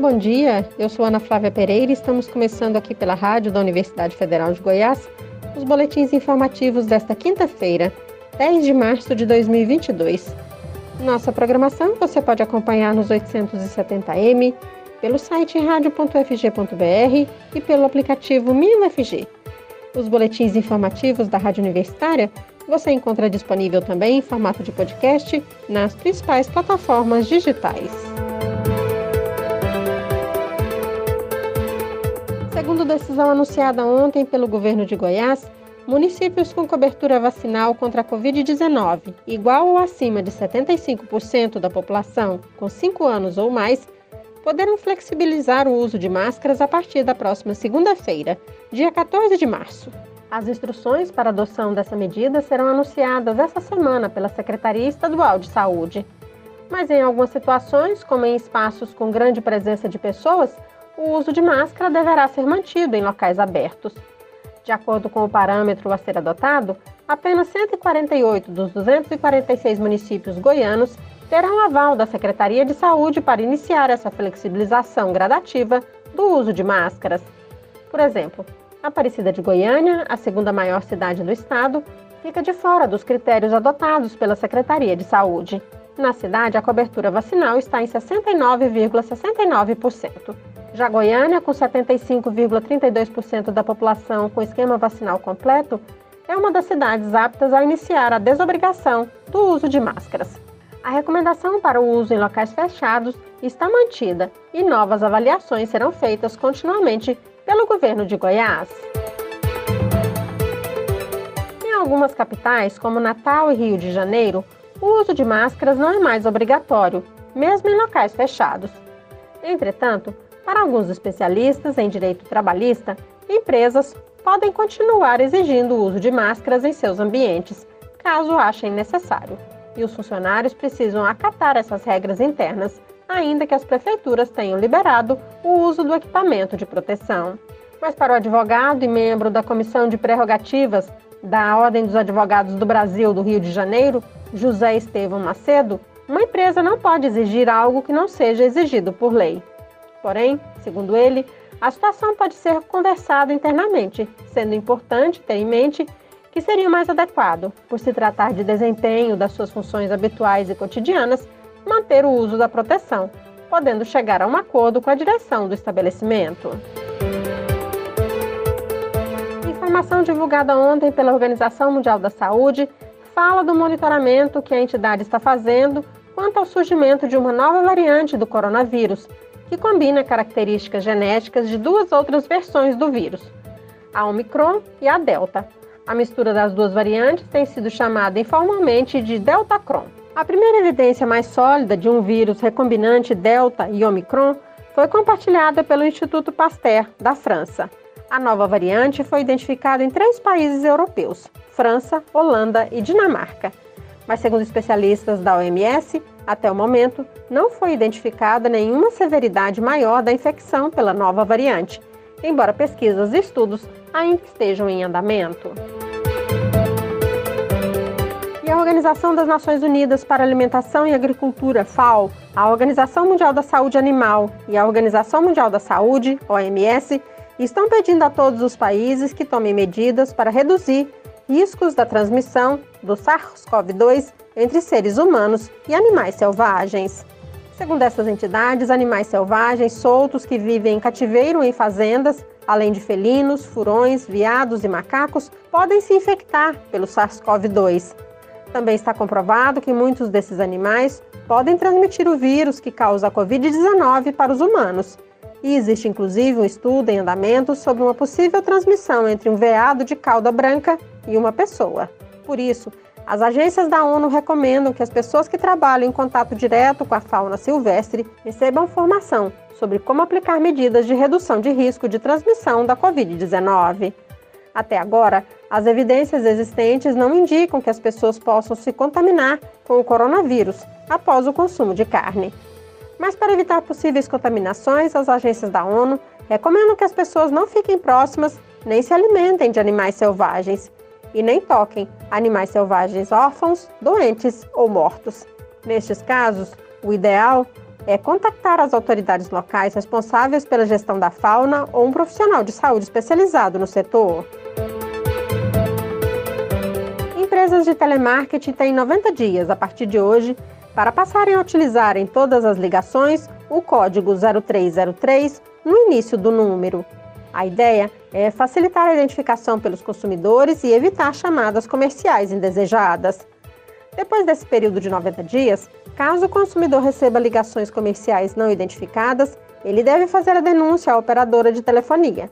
bom dia. Eu sou Ana Flávia Pereira e estamos começando aqui pela rádio da Universidade Federal de Goiás os boletins informativos desta quinta-feira, 10 de março de 2022. Nossa programação você pode acompanhar nos 870M, pelo site radio.fg.br e pelo aplicativo MinUFG. Os boletins informativos da Rádio Universitária você encontra disponível também em formato de podcast nas principais plataformas digitais. Segundo decisão anunciada ontem pelo governo de Goiás, municípios com cobertura vacinal contra a Covid-19 igual ou acima de 75% da população com 5 anos ou mais poderão flexibilizar o uso de máscaras a partir da próxima segunda-feira, dia 14 de março. As instruções para adoção dessa medida serão anunciadas essa semana pela Secretaria Estadual de Saúde. Mas em algumas situações, como em espaços com grande presença de pessoas, o uso de máscara deverá ser mantido em locais abertos. De acordo com o parâmetro a ser adotado, apenas 148 dos 246 municípios goianos terão aval da Secretaria de Saúde para iniciar essa flexibilização gradativa do uso de máscaras. Por exemplo, Aparecida de Goiânia, a segunda maior cidade do estado, fica de fora dos critérios adotados pela Secretaria de Saúde. Na cidade, a cobertura vacinal está em 69,69%. Já Goiânia, com 75,32% da população com esquema vacinal completo, é uma das cidades aptas a iniciar a desobrigação do uso de máscaras. A recomendação para o uso em locais fechados está mantida e novas avaliações serão feitas continuamente pelo governo de Goiás. Em algumas capitais, como Natal e Rio de Janeiro, o uso de máscaras não é mais obrigatório, mesmo em locais fechados. Entretanto, para alguns especialistas em direito trabalhista, empresas podem continuar exigindo o uso de máscaras em seus ambientes, caso achem necessário. E os funcionários precisam acatar essas regras internas, ainda que as prefeituras tenham liberado o uso do equipamento de proteção. Mas para o advogado e membro da Comissão de Prerrogativas da Ordem dos Advogados do Brasil do Rio de Janeiro, José Estevão Macedo, uma empresa não pode exigir algo que não seja exigido por lei. Porém, segundo ele, a situação pode ser conversada internamente, sendo importante ter em mente que seria mais adequado, por se tratar de desempenho das suas funções habituais e cotidianas, manter o uso da proteção, podendo chegar a um acordo com a direção do estabelecimento. Informação divulgada ontem pela Organização Mundial da Saúde fala do monitoramento que a entidade está fazendo quanto ao surgimento de uma nova variante do coronavírus, que combina características genéticas de duas outras versões do vírus, a Omicron e a Delta. A mistura das duas variantes tem sido chamada informalmente de Delta-Cron. A primeira evidência mais sólida de um vírus recombinante Delta e Omicron foi compartilhada pelo Instituto Pasteur, da França. A nova variante foi identificada em 3 países europeus, França, Holanda e Dinamarca. Mas, segundo especialistas da OMS, até o momento não foi identificada nenhuma severidade maior da infecção pela nova variante, embora pesquisas e estudos ainda estejam em andamento. E a Organização das Nações Unidas para Alimentação e Agricultura, FAO, a Organização Mundial da Saúde Animal e a Organização Mundial da Saúde, OMS, estão pedindo a todos os países que tomem medidas para reduzir riscos da transmissão do SARS-CoV-2 entre seres humanos e animais selvagens. Segundo essas entidades, animais selvagens soltos que vivem em cativeiro em fazendas, além de felinos, furões, veados e macacos, podem se infectar pelo SARS-CoV-2. Também está comprovado que muitos desses animais podem transmitir o vírus que causa a Covid-19 para os humanos. E existe inclusive um estudo em andamento sobre uma possível transmissão entre um veado de cauda branca e uma pessoa. Por isso, as agências da ONU recomendam que as pessoas que trabalham em contato direto com a fauna silvestre recebam formação sobre como aplicar medidas de redução de risco de transmissão da Covid-19. Até agora, as evidências existentes não indicam que as pessoas possam se contaminar com o coronavírus após o consumo de carne. Mas para evitar possíveis contaminações, as agências da ONU recomendam que as pessoas não fiquem próximas nem se alimentem de animais selvagens e nem toquem animais selvagens órfãos, doentes ou mortos. Nestes casos, o ideal contactar as autoridades locais responsáveis pela gestão da fauna ou um profissional de saúde especializado no setor. Empresas de telemarketing têm 90 dias, a partir de hoje, para passarem a utilizar em todas as ligações o código 0303 no início do número. A ideia é facilitar a identificação pelos consumidores e evitar chamadas comerciais indesejadas. Depois desse período de 90 dias, caso o consumidor receba ligações comerciais não identificadas, ele deve fazer a denúncia à operadora de telefonia.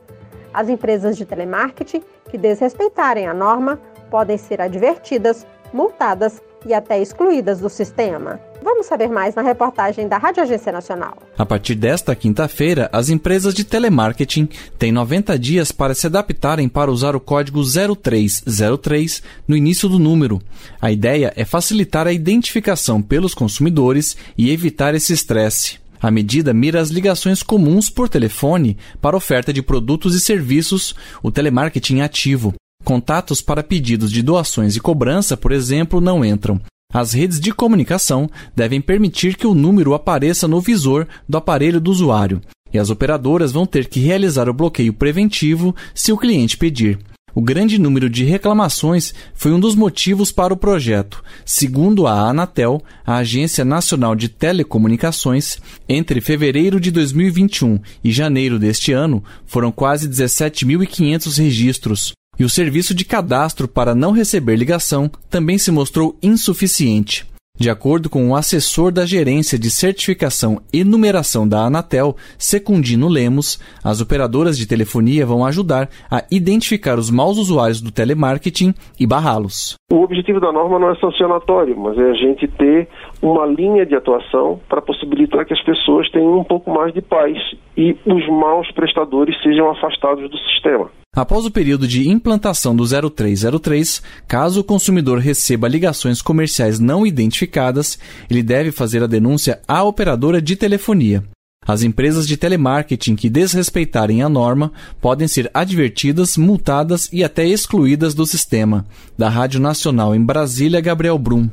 As empresas de telemarketing que desrespeitarem a norma podem ser advertidas, multadas e até excluídas do sistema. Vamos saber mais na reportagem da Rádio Agência Nacional. A partir desta quinta-feira, as empresas de telemarketing têm 90 dias para se adaptarem para usar o código 0303 no início do número. A ideia é facilitar a identificação pelos consumidores e evitar esse estresse. A medida mira as ligações comuns por telefone para oferta de produtos e serviços, o telemarketing ativo. Contatos para pedidos de doações e cobrança, por exemplo, não entram. As redes de comunicação devem permitir que o número apareça no visor do aparelho do usuário, e as operadoras vão ter que realizar o bloqueio preventivo se o cliente pedir. O grande número de reclamações foi um dos motivos para o projeto. Segundo a Anatel, a Agência Nacional de Telecomunicações, entre fevereiro de 2021 e janeiro deste ano, foram quase 17.500 registros. E o serviço de cadastro para não receber ligação também se mostrou insuficiente. De acordo com o assessor da Gerência de Certificação e Numeração da Anatel, Secundino Lemos, as operadoras de telefonia vão ajudar a identificar os maus usuários do telemarketing e barrá-los. O objetivo da norma não é sancionatório, mas é a gente ter uma linha de atuação para possibilitar que as pessoas tenham um pouco mais de paz e os maus prestadores sejam afastados do sistema. Após o período de implantação do 0303, caso o consumidor receba ligações comerciais não identificadas, ele deve fazer a denúncia à operadora de telefonia. As empresas de telemarketing que desrespeitarem a norma podem ser advertidas, multadas e até excluídas do sistema. Da Rádio Nacional em Brasília, Gabriel Brum.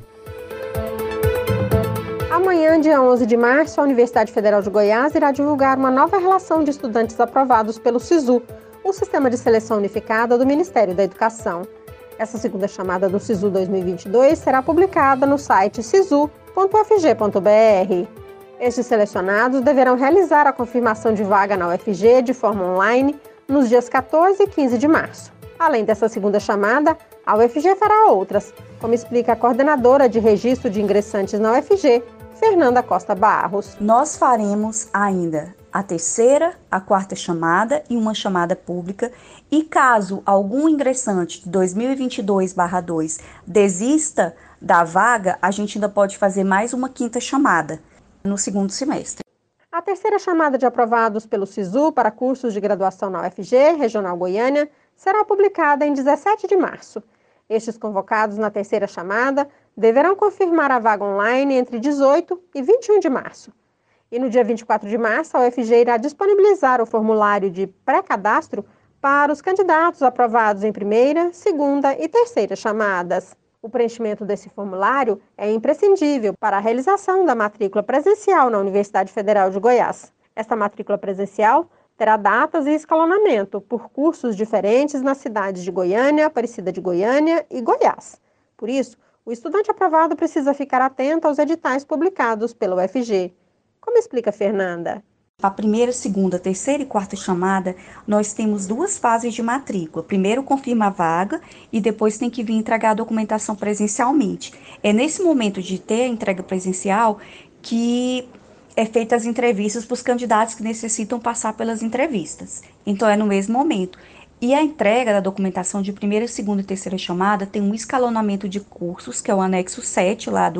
Amanhã, dia 11 de março, a Universidade Federal de Goiás irá divulgar uma nova relação de estudantes aprovados pelo SISU, o Sistema de Seleção Unificada do Ministério da Educação. Essa segunda chamada do SISU 2022 será publicada no site sisu.ufg.br. Estes selecionados deverão realizar a confirmação de vaga na UFG de forma online nos dias 14 e 15 de março. Além dessa segunda chamada, a UFG fará outras, como explica a coordenadora de registro de ingressantes na UFG, Fernanda Costa Barros. Nós faremos ainda a terceira, a quarta chamada e uma chamada pública, e caso algum ingressante 2022/2 desista da vaga, a gente ainda pode fazer mais uma quinta chamada no segundo semestre. A terceira chamada de aprovados pelo SISU para cursos de graduação na UFG, Regional Goiânia, será publicada em 17 de março. Estes convocados na terceira chamada deverão confirmar a vaga online entre 18 e 21 de março. E no dia 24 de março, a UFG irá disponibilizar o formulário de pré-cadastro para os candidatos aprovados em primeira, segunda e terceira chamadas. O preenchimento desse formulário é imprescindível para a realização da matrícula presencial na Universidade Federal de Goiás. Esta matrícula presencial terá datas e escalonamento por cursos diferentes nas cidades de Goiânia, Aparecida de Goiânia e Goiás. Por isso, o estudante aprovado precisa ficar atento aos editais publicados pela UFG. Como explica Fernanda? A primeira, segunda, terceira e quarta chamada, nós temos duas fases de matrícula. Primeiro confirma a vaga e depois tem que vir entregar a documentação presencialmente. É nesse momento de ter a entrega presencial que é feita as entrevistas para os candidatos que necessitam passar pelas entrevistas. Então é no mesmo momento. E a entrega da documentação de primeira, segunda e terceira chamada tem um escalonamento de cursos, que é o anexo 7, lá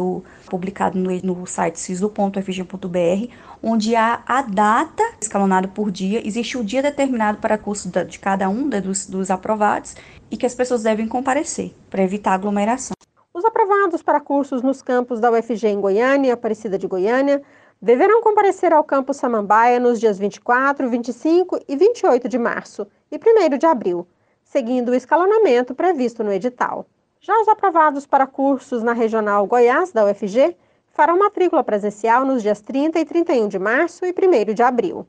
publicado no site sisu.fg.br, onde há a data escalonada por dia, existe o dia determinado para curso de cada um dos aprovados e que as pessoas devem comparecer para evitar aglomeração. Os aprovados para cursos nos campus da UFG em Goiânia e Aparecida de Goiânia deverão comparecer ao Campo Samambaia nos dias 24, 25 e 28 de março e 1º de abril, seguindo o escalonamento previsto no edital. Já os aprovados para cursos na Regional Goiás da UFG farão matrícula presencial nos dias 30 e 31 de março e 1º de abril.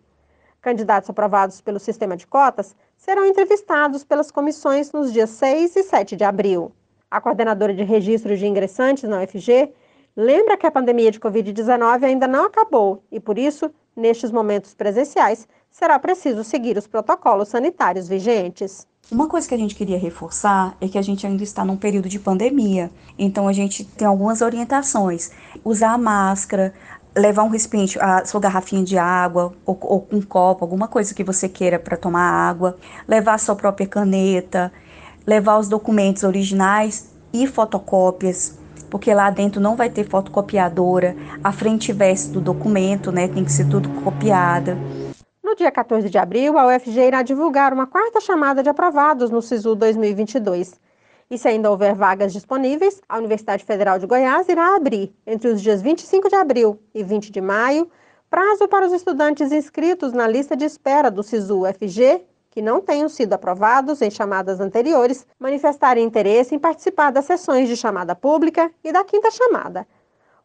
Candidatos aprovados pelo sistema de cotas serão entrevistados pelas comissões nos dias 6 e 7 de abril. A coordenadora de registro de ingressantes na UFG lembra que a pandemia de Covid-19 ainda não acabou e, por isso, nestes momentos presenciais, será preciso seguir os protocolos sanitários vigentes. Uma coisa que a gente queria reforçar é que a gente ainda está num período de pandemia, então a gente tem algumas orientações. Usar a máscara, levar um recipiente, a sua garrafinha de água ou um copo, alguma coisa que você queira para tomar água, levar a sua própria caneta, levar os documentos originais e fotocópias, porque lá dentro não vai ter fotocopiadora, a frente e verso do documento, né, tem que ser tudo copiada. No dia 14 de abril, a UFG irá divulgar uma quarta chamada de aprovados no SISU 2022. E se ainda houver vagas disponíveis, a Universidade Federal de Goiás irá abrir, entre os dias 25 de abril e 20 de maio, prazo para os estudantes inscritos na lista de espera do SISU UFG, que não tenham sido aprovados em chamadas anteriores, manifestarem interesse em participar das sessões de chamada pública e da quinta chamada.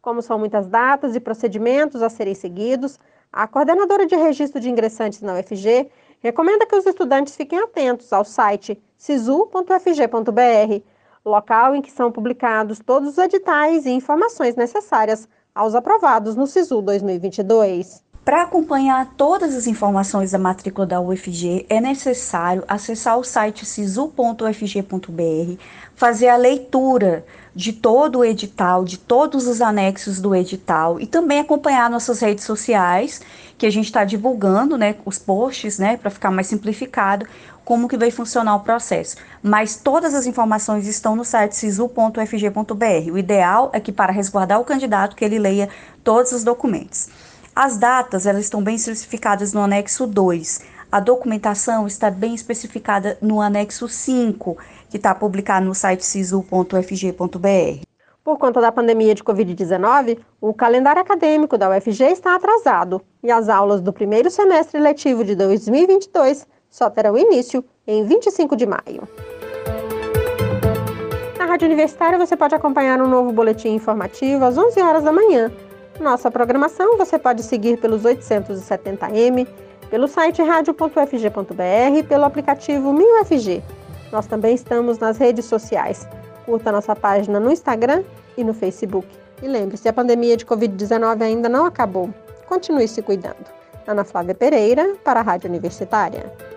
Como são muitas datas e procedimentos a serem seguidos, a coordenadora de registro de ingressantes na UFG recomenda que os estudantes fiquem atentos ao site sisu.ufg.br, local em que são publicados todos os editais e informações necessárias aos aprovados no SISU 2022. Para acompanhar todas as informações da matrícula da UFG, é necessário acessar o site sisu.ufg.br, fazer a leitura de todo o edital, de todos os anexos do edital e também acompanhar nossas redes sociais, que a gente está divulgando, né, os posts, né, para ficar mais simplificado, como que vai funcionar o processo. Mas todas as informações estão no site sisu.ufg.br. O ideal é que, para resguardar o candidato, que ele leia todos os documentos. As datas, elas estão bem especificadas no anexo 2. A documentação está bem especificada no anexo 5, que está publicado no site sisu.ufg.br. Por conta da pandemia de Covid-19, o calendário acadêmico da UFG está atrasado e as aulas do primeiro semestre letivo de 2022 só terão início em 25 de maio. Na Rádio Universitária você pode acompanhar um novo boletim informativo às 11 horas da manhã. Nossa programação você pode seguir pelos 870M, pelo site radio.ufg.br e pelo aplicativo MinUFG. Nós também estamos nas redes sociais. Curta nossa página no Instagram e no Facebook. E lembre-se, a pandemia de Covid-19 ainda não acabou. Continue se cuidando. Ana Flávia Pereira, para a Rádio Universitária.